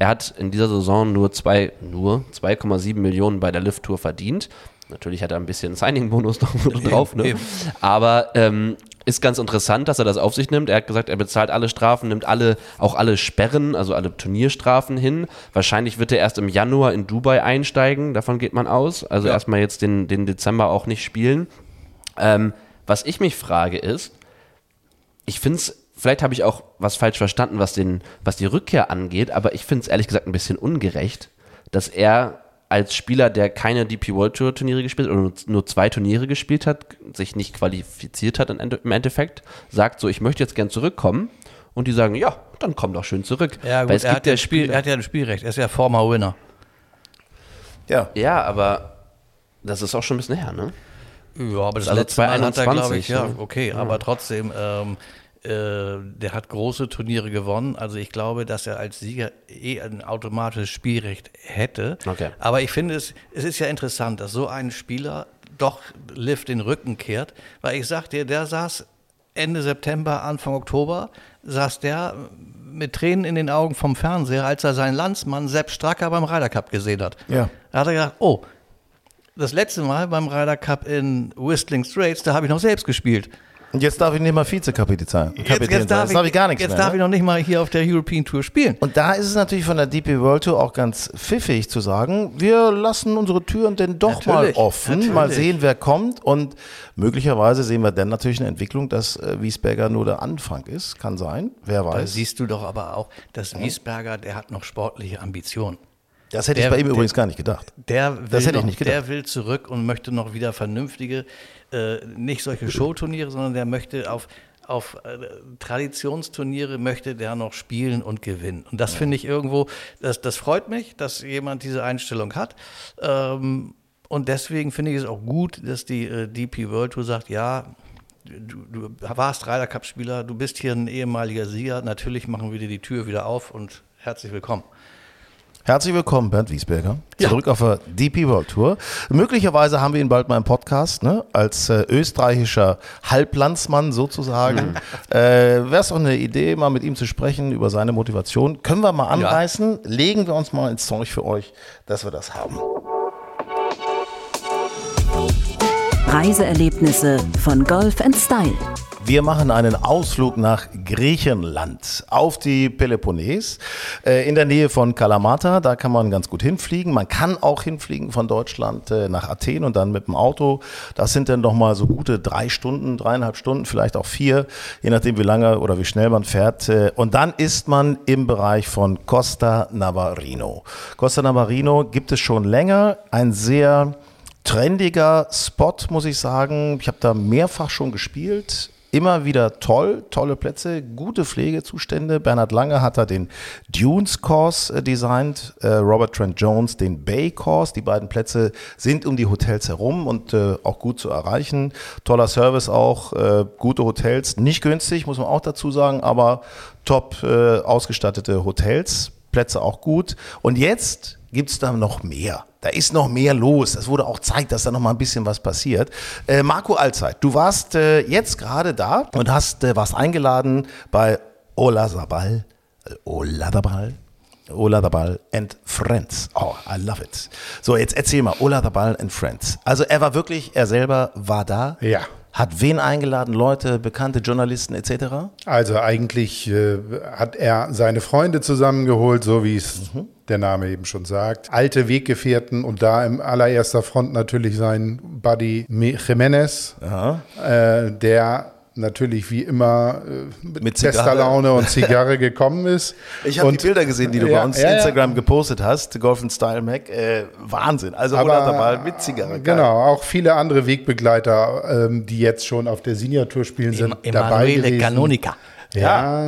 Er hat in dieser Saison nur, zwei, nur zwei Komma sieben Millionen bei der L I V-Tour verdient. Natürlich hat er ein bisschen Signing-Bonus noch drauf, ne? Aber ähm, ist ganz interessant, dass er das auf sich nimmt. Er hat gesagt, er bezahlt alle Strafen, nimmt alle, auch alle Sperren, also alle Turnierstrafen hin. Wahrscheinlich wird er erst im Januar in Dubai einsteigen, davon geht man aus. Also ja. erstmal jetzt den, den Dezember auch nicht spielen. Ähm, was ich mich frage ist, ich finde es, vielleicht habe ich auch was falsch verstanden, was, den, was die Rückkehr angeht, aber ich finde es ehrlich gesagt ein bisschen ungerecht, dass er als Spieler, der keine D P World Tour Turniere gespielt hat oder nur zwei Turniere gespielt hat, sich nicht qualifiziert hat im Endeffekt, sagt so, ich möchte jetzt gern zurückkommen und die sagen, ja, dann komm doch schön zurück. Ja, gut, Weil es er, gibt hat ja Spiel, er hat ja ein Spielrecht, er ist ja former Winner. Ja. Ja, aber das ist auch schon ein bisschen her, ne? Ja, aber das, das letzte Mal hat er, glaube ich, ja, okay, ja. aber trotzdem, ähm, äh, der hat große Turniere gewonnen, also ich glaube, dass er als Sieger eh ein automatisches Spielrecht hätte, okay. aber ich finde, es, es ist ja interessant, dass so ein Spieler doch L I V den Rücken kehrt, weil ich sag dir, der saß Ende September, Anfang Oktober, saß der mit Tränen in den Augen vom Fernseher, als er seinen Landsmann Sepp Stracker beim Ryder Cup gesehen hat. Ja. Da hat er gedacht, oh, das letzte Mal beim Ryder Cup in Whistling Straits, da habe ich noch selbst gespielt. Und jetzt darf ich nicht mal Vizekapitän sein. Jetzt, jetzt darf, ich, darf ich gar nichts Jetzt mehr, darf ne? ich noch nicht mal hier auf der European Tour spielen. Und da ist es natürlich von der D P World Tour auch ganz pfiffig zu sagen, wir lassen unsere Türen denn doch natürlich, mal offen, natürlich. mal sehen, wer kommt. Und möglicherweise sehen wir dann natürlich eine Entwicklung, dass Wiesberger nur der Anfang ist. Kann sein, wer weiß. Da siehst du doch aber auch, dass Wiesberger, der hat noch sportliche Ambitionen. Das hätte der, ich bei ihm der, übrigens gar nicht gedacht. Der will, das hätte ich nicht gedacht. Der will zurück und möchte noch wieder vernünftige, äh, nicht solche Showturniere, sondern der möchte auf, auf äh, Traditionsturniere möchte der noch spielen und gewinnen. Und das ja. finde ich irgendwo, das, das freut mich, dass jemand diese Einstellung hat. Ähm, und deswegen finde ich es auch gut, dass die äh, D P World Tour sagt, ja, du, du warst Ryder Cup-Spieler, du bist hier ein ehemaliger Sieger, natürlich machen wir dir die Tür wieder auf und herzlich willkommen. Herzlich willkommen, Bernd Wiesberger, zurück ja. auf der D P World Tour. Möglicherweise haben wir ihn bald mal im Podcast, ne? Als äh, österreichischer Halblandsmann sozusagen. äh, Wäre es doch eine Idee, mal mit ihm zu sprechen über seine Motivation. Können wir mal anreißen, ja. legen wir uns mal ins Zeug für euch, dass wir das haben. Reiseerlebnisse von Golf and Style. Wir machen einen Ausflug nach Griechenland, auf die Peloponnes, äh, in der Nähe von Kalamata. Da kann man ganz gut hinfliegen. Man kann auch hinfliegen von Deutschland äh, nach Athen und dann mit dem Auto. Das sind dann nochmal so gute drei Stunden, dreieinhalb Stunden, vielleicht auch vier, je nachdem wie lange oder wie schnell man fährt. Äh, und dann ist man im Bereich von Costa Navarino. Costa Navarino gibt es schon länger, ein sehr trendiger Spot, muss ich sagen. Ich habe da mehrfach schon gespielt. Immer wieder toll, tolle Plätze, gute Pflegezustände. Bernhard Lange hat da den Dunes Course designt, äh, Robert Trent Jones den Bay Course. Die beiden Plätze sind um die Hotels herum und äh, auch gut zu erreichen. Toller Service auch, äh, gute Hotels, nicht günstig, muss man auch dazu sagen, aber top äh, ausgestattete Hotels, Plätze auch gut. Und jetzt gibt es da noch mehr. Da ist noch mehr los. Es wurde auch Zeit, dass da noch mal ein bisschen was passiert. Äh, Marco Allzeit, du warst äh, jetzt gerade da und hast äh, warst eingeladen bei Olazábal, Olazábal, Olazábal and Friends. Oh, I love it. So, jetzt erzähl mal, Olazábal and Friends. Also er war wirklich, er selber war da. Ja. Hat wen eingeladen? Leute, bekannte Journalisten et cetera? Also eigentlich äh, hat er seine Freunde zusammengeholt, so wie es mhm. der Name eben schon sagt. Alte Weggefährten und da in allererster Front natürlich sein Buddy Jiménez, äh, der natürlich wie immer äh, mit, mit bester Laune und Zigarre gekommen ist. Ich habe die Bilder gesehen, die du ja, bei uns auf ja, Instagram ja. gepostet hast, Golf and Style Mac. Äh, Wahnsinn, also Olazábal mit Zigarre. Geil. Genau, auch viele andere Wegbegleiter, ähm, die jetzt schon auf der Senior Tour spielen, sind e- dabei gewesen. Emanuele Canonica. Ja,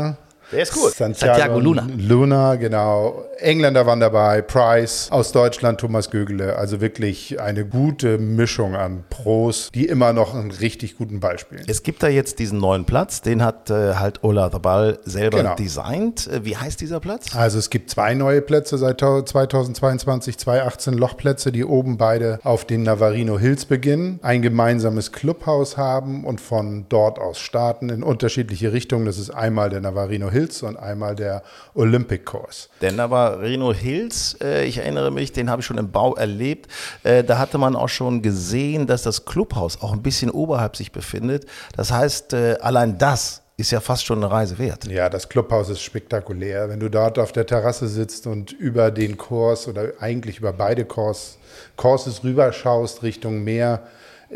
ja. Der ist gut. Santiago, Santiago Luna. Luna, genau. Engländer waren dabei, Price, aus Deutschland Thomas Gögele. Also wirklich eine gute Mischung an Pros, die immer noch einen richtig guten Ball spielen. Es gibt da jetzt diesen neuen Platz, den hat äh, halt Olazábal selber genau. designt. Wie heißt dieser Platz? Also es gibt zwei neue Plätze seit zweitausendzweiundzwanzig, zweitausendachtzehn Lochplätze, die oben beide auf den Navarino Hills beginnen, ein gemeinsames Clubhaus haben und von dort aus starten in unterschiedliche Richtungen. Das ist einmal der Navarino Hills Hills und einmal der Olympic Course. Der Navarino Hills, äh, ich erinnere mich, den habe ich schon im Bau erlebt. Äh, da hatte man auch schon gesehen, dass das Clubhaus auch ein bisschen oberhalb sich befindet. Das heißt, äh, allein das ist ja fast schon eine Reise wert. Ja, das Clubhaus ist spektakulär. Wenn du dort auf der Terrasse sitzt und über den Kurs oder eigentlich über beide Kurs, Kurses rüberschaust Richtung Meer,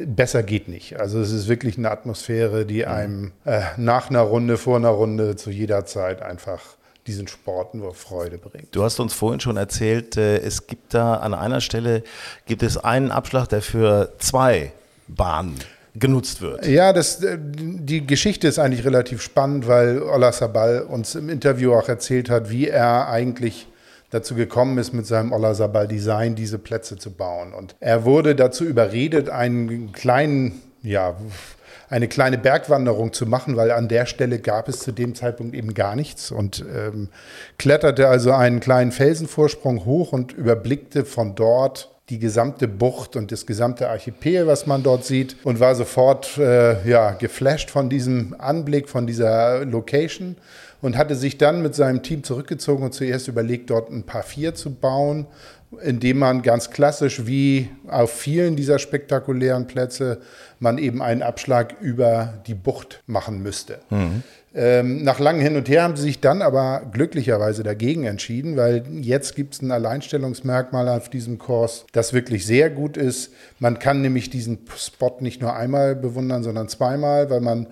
besser geht nicht. Also es ist wirklich eine Atmosphäre, die einem äh, nach einer Runde, vor einer Runde, zu jeder Zeit einfach diesen Sport nur Freude bringt. Du hast uns vorhin schon erzählt, äh, es gibt da an einer Stelle, gibt es einen Abschlag, der für zwei Bahnen genutzt wird. Ja, das, die Geschichte ist eigentlich relativ spannend, weil Olazábal uns im Interview auch erzählt hat, wie er eigentlich dazu gekommen ist, mit seinem Olazábal-Design diese Plätze zu bauen. Und er wurde dazu überredet, einen kleinen, ja, eine kleine Bergwanderung zu machen, weil an der Stelle gab es zu dem Zeitpunkt eben gar nichts. Und ähm, kletterte also einen kleinen Felsenvorsprung hoch und überblickte von dort die gesamte Bucht und das gesamte Archipel, was man dort sieht, und war sofort äh, ja, geflasht von diesem Anblick, von dieser Location, und hatte sich dann mit seinem Team zurückgezogen und zuerst überlegt, dort ein Par vier zu bauen, indem man ganz klassisch, wie auf vielen dieser spektakulären Plätze, man eben einen Abschlag über die Bucht machen müsste. Mhm. Ähm, nach langem Hin und Her haben sie sich dann aber glücklicherweise dagegen entschieden, weil jetzt gibt es ein Alleinstellungsmerkmal auf diesem Kurs, das wirklich sehr gut ist. Man kann nämlich diesen Spot nicht nur einmal bewundern, sondern zweimal, weil man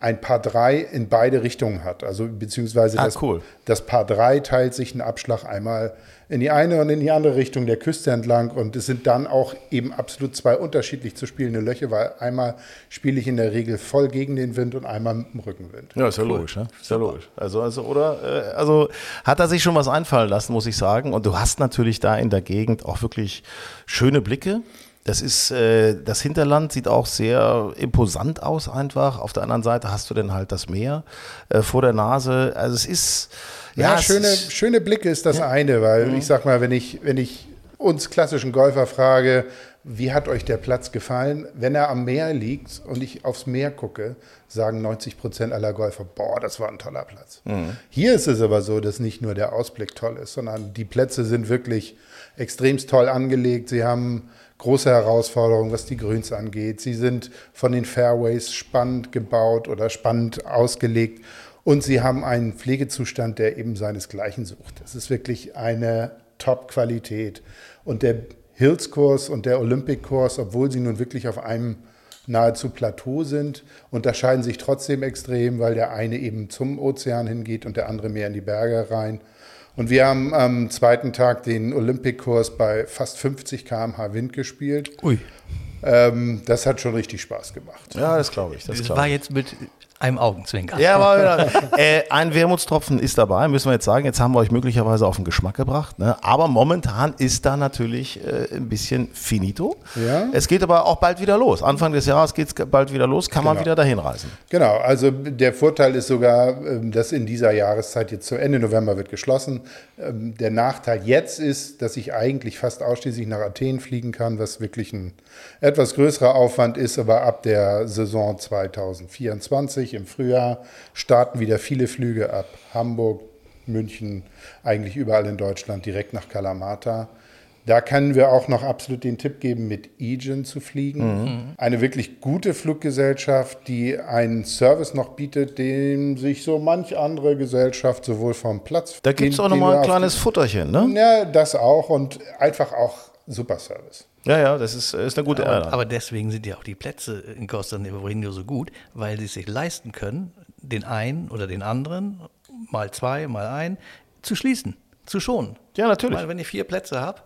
ein Par drei in beide Richtungen hat. Also beziehungsweise ah, das, cool. das Par drei teilt sich einen Abschlag einmal in die eine und in die andere Richtung der Küste entlang, und es sind dann auch eben absolut zwei unterschiedlich zu spielende Löcher, weil einmal spiele ich in der Regel voll gegen den Wind und einmal mit dem Rückenwind. Ja, ist ja cool. logisch, ne? Ist ja logisch. Also, also, oder, äh, also hat er sich schon was einfallen lassen, muss ich sagen. Und du hast natürlich da in der Gegend auch wirklich schöne Blicke. Das ist, äh, das Hinterland sieht auch sehr imposant aus einfach. Auf der anderen Seite hast du dann halt das Meer äh, vor der Nase. Also es ist... Ja, ja schöne, ist, schöne Blicke ist das ja. eine, weil mhm. ich sag mal, wenn ich, wenn ich uns klassischen Golfer frage, wie hat euch der Platz gefallen? Wenn er am Meer liegt und ich aufs Meer gucke, sagen neunzig Prozent aller Golfer, boah, das war ein toller Platz. Mhm. Hier ist es aber so, dass nicht nur der Ausblick toll ist, sondern die Plätze sind wirklich extremst toll angelegt. Sie haben große Herausforderung, was die Grüns angeht. Sie sind von den Fairways spannend gebaut oder spannend ausgelegt. Und sie haben einen Pflegezustand, der eben seinesgleichen sucht. Es ist wirklich eine Top-Qualität. Und der Hills-Kurs und der Olympic-Kurs, obwohl sie nun wirklich auf einem nahezu Plateau sind, unterscheiden sich trotzdem extrem, weil der eine eben zum Ozean hingeht und der andere mehr in die Berge rein. Und wir haben am zweiten Tag den Olympic-Kurs bei fast fünfzig Kilometer pro Stunde Wind gespielt. Ui. Ähm, das hat schon richtig Spaß gemacht. Ja, das glaube ich. Das, das glaub war ich. Jetzt mit einem Augenzwinkern. Ja, aber äh, ein Wermutstropfen ist dabei, müssen wir jetzt sagen. Jetzt haben wir euch möglicherweise auf den Geschmack gebracht. Ne? Aber momentan ist da natürlich äh, ein bisschen finito. Ja. Es geht aber auch bald wieder los. Anfang des Jahres geht es bald wieder los. Kann genau. man wieder dahin reisen. Genau. Also der Vorteil ist sogar, dass in dieser Jahreszeit jetzt zu Ende November wird geschlossen. Der Nachteil jetzt ist, dass ich eigentlich fast ausschließlich nach Athen fliegen kann, was wirklich ein etwas größerer Aufwand ist, aber ab der Saison zweitausendvierundzwanzig im Frühjahr starten wieder viele Flüge ab Hamburg, München, eigentlich überall in Deutschland, direkt nach Kalamata. Da können wir auch noch absolut den Tipp geben, mit Aegean zu fliegen. Mhm. Eine wirklich gute Fluggesellschaft, die einen Service noch bietet, den sich so manch andere Gesellschaft sowohl vom Platz... Da gibt es auch nochmal ein kleines Futterchen, ne? Ja, das auch, und einfach auch super Service. Ja, ja, das ist, ist eine gute Erinnerung. Aber, aber deswegen sind ja auch die Plätze in Costa Navarino so gut, weil sie es sich leisten können, den einen oder den anderen, mal zwei, mal einen, zu schließen, zu schonen. Ja, natürlich. Weil wenn ich vier Plätze habe,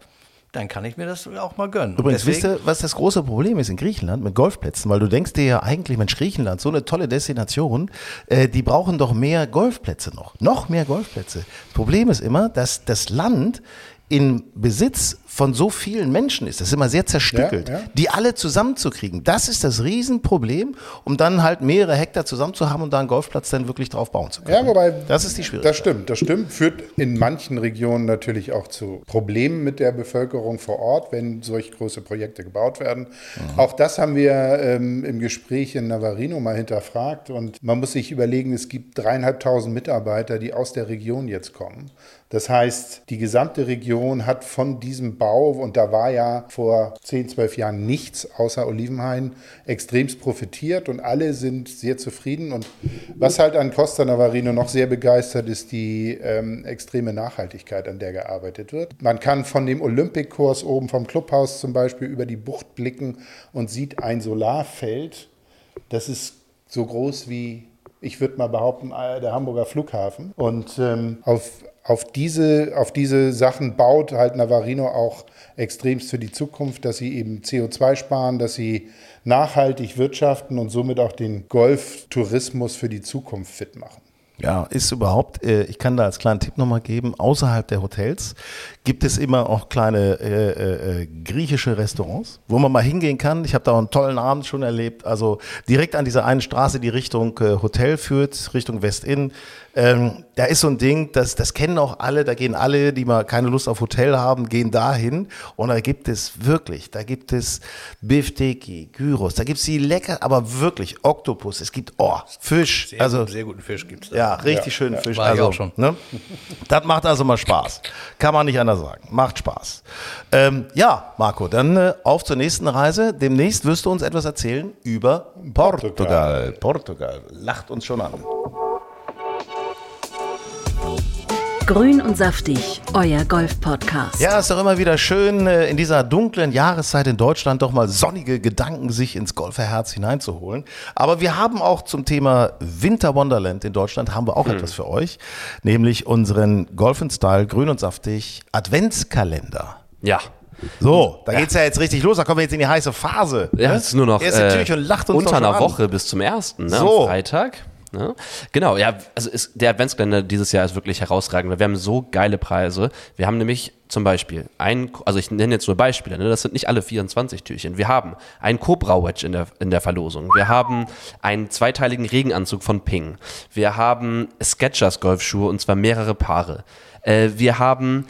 dann kann ich mir das auch mal gönnen. Übrigens, wisst ihr, was das große Problem ist in Griechenland mit Golfplätzen? Weil du denkst dir ja eigentlich, Mensch, Griechenland, so eine tolle Destination, äh, die brauchen doch mehr Golfplätze noch. Noch mehr Golfplätze. Das Problem ist immer, dass das Land in Besitz von so vielen Menschen ist, das ist immer sehr zerstückelt, ja, ja. die alle zusammenzukriegen, das ist das Riesenproblem, um dann halt mehrere Hektar zusammen zu haben und da einen Golfplatz dann wirklich drauf bauen zu können. Ja, wobei, das ist die Schwierigkeit. Das stimmt, das stimmt. Führt in manchen Regionen natürlich auch zu Problemen mit der Bevölkerung vor Ort, wenn solch große Projekte gebaut werden. Mhm. Auch das haben wir ähm, im Gespräch in Navarino mal hinterfragt und man muss sich überlegen, es gibt dreieinhalbtausend Mitarbeiter, die aus der Region jetzt kommen. Das heißt, die gesamte Region hat von diesem Bau, und da war ja vor zehn, zwölf Jahren nichts außer Olivenhain, extremst profitiert und alle sind sehr zufrieden. Und was halt an Costa Navarino noch sehr begeistert, ist die ähm, extreme Nachhaltigkeit, an der gearbeitet wird. Man kann von dem Olympic Course oben vom Clubhaus zum Beispiel über die Bucht blicken und sieht ein Solarfeld, das ist so groß wie, ich würde mal behaupten, der Hamburger Flughafen. Und ähm, auf Auf diese, auf diese Sachen baut halt Navarino auch extremst für die Zukunft, dass sie eben C O zwei sparen, dass sie nachhaltig wirtschaften und somit auch den Golftourismus für die Zukunft fit machen. Ja, ist überhaupt, äh, ich kann da als kleinen Tipp nochmal geben, außerhalb der Hotels gibt es immer auch kleine äh, äh, griechische Restaurants, wo man mal hingehen kann. Ich habe da auch einen tollen Abend schon erlebt. Also direkt an dieser einen Straße, die Richtung äh, Hotel führt, Richtung Westin. Ähm, da ist so ein Ding, das, das kennen auch alle, da gehen alle, die mal keine Lust auf Hotel haben, gehen da hin und da gibt es wirklich, da gibt es Bifteki, Gyros, da gibt es die lecker, aber wirklich Oktopus, es gibt oh, Fisch. Sehr, also, sehr guten Fisch gibt es da. Ja, richtig ja, schönen ja, Fisch. War also, ich auch schon. Ne? Das macht also mal Spaß, kann man nicht anders sagen, macht Spaß. Ähm, ja, Marco, dann äh, auf zur nächsten Reise, demnächst wirst du uns etwas erzählen über Portugal. Portugal, Portugal. Lacht uns schon an. Grün und saftig, euer Golf-Podcast. Ja, ist doch immer wieder schön, in dieser dunklen Jahreszeit in Deutschland doch mal sonnige Gedanken sich ins Golferherz hineinzuholen. Aber wir haben auch zum Thema Winter Wonderland in Deutschland haben wir auch hm. etwas für euch, nämlich unseren Golf and Style Grün und saftig Adventskalender. Ja. So, da ja. geht's ja jetzt richtig los, da kommen wir jetzt in die heiße Phase. Ja, es ist nur noch äh, natürlich und lacht uns unter einer Woche an. Bis zum ersten Ne? So. Am Freitag. Ne? Genau, ja, also ist, der Adventskalender dieses Jahr ist wirklich herausragend, weil wir haben so geile Preise. Wir haben nämlich zum Beispiel ein, also ich nenne jetzt nur Beispiele, ne? Das sind nicht alle vierundzwanzig Türchen. Wir haben einen Cobra-Wedge in der, in der Verlosung. Wir haben einen zweiteiligen Regenanzug von Ping. Wir haben Skechers-Golfschuhe und zwar mehrere Paare. Äh, wir haben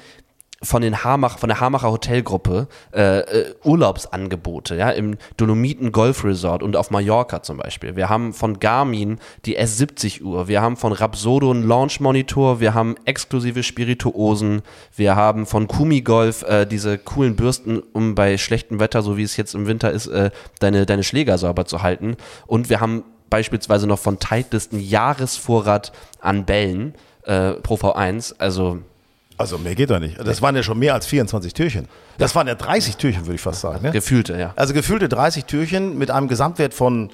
von den Harmach, von der Hamacher Hotelgruppe äh, äh, Urlaubsangebote, ja, im Dolomiten Golf Resort und auf Mallorca zum Beispiel. Wir haben von Garmin die S siebzig Uhr, wir haben von Rapsodo einen Launch Monitor, wir haben exklusive Spirituosen, wir haben von Kumi Golf äh, diese coolen Bürsten, um bei schlechtem Wetter, so wie es jetzt im Winter ist, äh, deine, deine Schläger sauber zu halten. Und wir haben beispielsweise noch von Titleist einen Jahresvorrat an Bällen äh, pro V eins, also... Also mehr geht da nicht. Das waren ja schon mehr als vierundzwanzig Türchen. Das waren ja dreißig Türchen, würde ich fast sagen. Ne? Gefühlte, ja. Also gefühlte dreißig Türchen mit einem Gesamtwert von,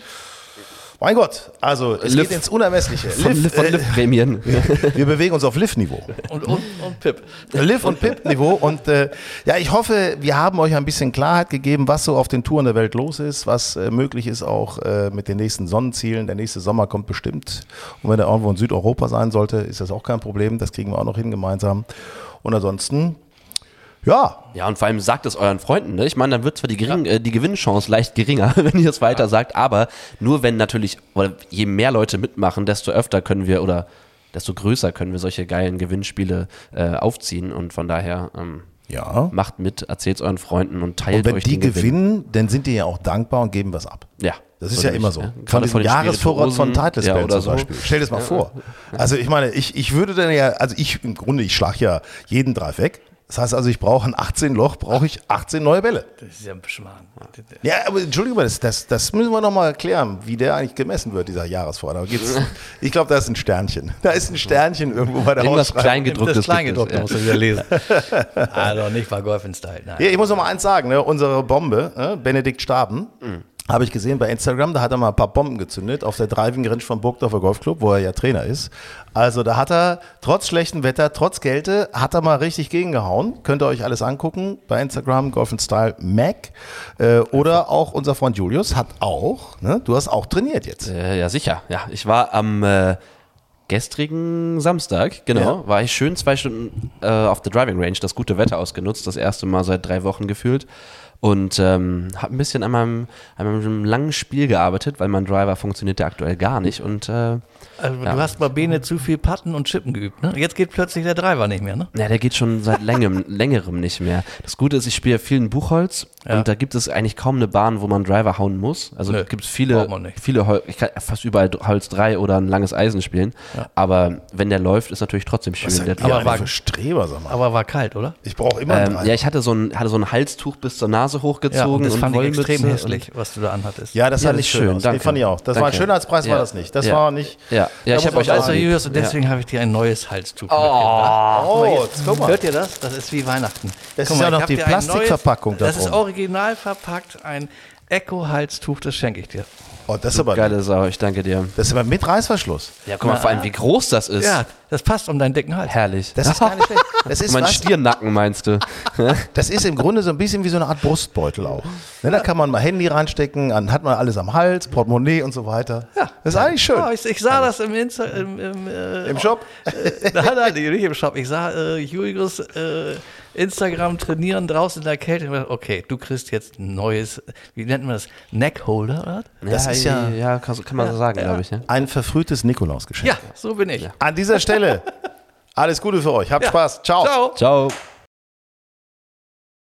mein Gott, also es Liv. Geht ins Unermessliche. Von Liv-Prämien. Äh, wir, wir bewegen uns auf Liv-Niveau. Und, und, und Pip. Liv- und Pip-Niveau. Und äh, ja, ich hoffe, wir haben euch ein bisschen Klarheit gegeben, was so auf den Touren der Welt los ist, was äh, möglich ist auch äh, mit den nächsten Sonnenzielen. Der nächste Sommer kommt bestimmt. Und wenn er irgendwo in Südeuropa sein sollte, ist das auch kein Problem. Das kriegen wir auch noch hin gemeinsam. Und ansonsten... Ja. Ja, und vor allem sagt es euren Freunden, ne? Ich meine, dann wird zwar die, gering, ja. äh, die Gewinnchance leicht geringer, wenn ihr es weiter ja. sagt, aber nur wenn natürlich, oder je mehr Leute mitmachen, desto öfter können wir oder desto größer können wir solche geilen Gewinnspiele äh, aufziehen und von daher ähm, ja. macht mit, erzählt es euren Freunden und teilt euch den. Und wenn die gewinnen, Gewinn. Dann sind die ja auch dankbar und geben was ab. Ja. Das ist ja immer so. Ja, von dem Jahresvorrat von Titleist ja, oder zum so. Beispiel. Stell dir das mal ja. vor. Also ich meine, ich, ich würde dann ja, also ich im Grunde, ich schlage ja jeden Drive weg. Das heißt also, ich brauche ein achtzehn Loch, brauche ich achtzehn neue Bälle. Das ist ja ein Schmarrn. Ja, aber Entschuldigung, das, das, das müssen wir nochmal erklären, wie der eigentlich gemessen wird, dieser Jahresvorrat. Ich glaube, da ist ein Sternchen. Da ist ein Sternchen irgendwo bei der Hausschreibung. Das Kleingedruckte. Das Kleingedruckte ja. musst du wieder lesen. Also nicht mal Golf and Style. Nein. Ja, ich muss noch mal eins sagen, ne? Unsere Bombe, ne? Benedikt Staben, mhm. habe ich gesehen bei Instagram, da hat er mal ein paar Bomben gezündet auf der Driving Range von Burgdorfer Golfclub, wo er ja Trainer ist. Also da hat er, trotz schlechtem Wetter, trotz Kälte, hat er mal richtig gegengehauen. Könnt ihr euch alles angucken bei Instagram, Golf and Style Mac. Äh, oder auch unser Freund Julius hat auch, ne, du hast auch trainiert jetzt. Äh, ja, sicher. Ja, ich war am... Äh gestrigen Samstag, genau, ja. war ich schön zwei Stunden äh, auf der Driving Range, das gute Wetter ausgenutzt, das erste Mal seit drei Wochen gefühlt. Und ähm, habe ein bisschen an meinem, an meinem langen Spiel gearbeitet, weil mein Driver funktioniert ja aktuell gar nicht. Und, äh, also du ja. hast bei Bene zu viel Putten und Chippen geübt, ne? Jetzt geht plötzlich der Driver nicht mehr, ne? Ja, der geht schon seit längem, längerem nicht mehr. Das Gute ist, ich spiele viel in Buchholz ja. und da gibt es eigentlich kaum eine Bahn, wo man Driver hauen muss. Also gibt es viele, viele Hol- ich kann fast überall Holz drei oder ein langes Eisen spielen. Ja. Aber wenn der läuft, ist natürlich trotzdem schön. Was der aber, war, für Streber, sag mal. aber war kalt, oder? Ich brauche immer einen ähm, Ja, ich hatte so ein, hatte so ein Halstuch bis zur Nase hochgezogen. Ja, und das und fand ich extrem hässlich, was du da anhattest. Ja, das ja, fand ich schön. schön. Danke. Fand ich auch. Das danke. war ein Schönheitspreis, ja. war das nicht. Das ja. war nicht... Ja, ja ich habe euch alles seriös und deswegen ja. habe ich dir ein neues Halstuch mitgebracht. Oh, oh jetzt, guck mal. Hört ihr das? Das ist wie Weihnachten. Das guck ist mal, ja noch die Plastikverpackung neues, da. Das ist original verpackt, ein Eco-Halstuch, das schenke ich dir. Oh, das ist aber... Geile Sau, ich danke dir. Das ist aber mit Reißverschluss. Ja, guck mal, vor allem, wie groß das ist. Ja, das passt um deinen dicken Hals. Herrlich. Das ist gar nicht schlecht. Das ist mein Stirnnacken, meinst du? Das ist im Grunde so ein bisschen wie so eine Art Brustbeutel auch. Ne, da kann man mal Handy reinstecken, dann hat man alles am Hals, Portemonnaie und so weiter. Ja. Das ist eigentlich schön. Ja, ich, ich sah das im Insta, im, im, äh, Im Shop? Äh, nein, nein, nicht im Shop. Ich sah äh, Julius äh, Instagram trainieren draußen in der Kälte. Und dachte, okay, du kriegst jetzt ein neues, wie nennt man das? Neckholder, oder? Ja, das ist ja, ja kann, kann man so sagen, ja, glaube ich. Ja. Ein verfrühtes Nikolausgeschenk. Ja, so bin ich. Ja. An dieser Stelle. Alles Gute für euch. Habt ja. Spaß. Ciao. Ciao. Ciao.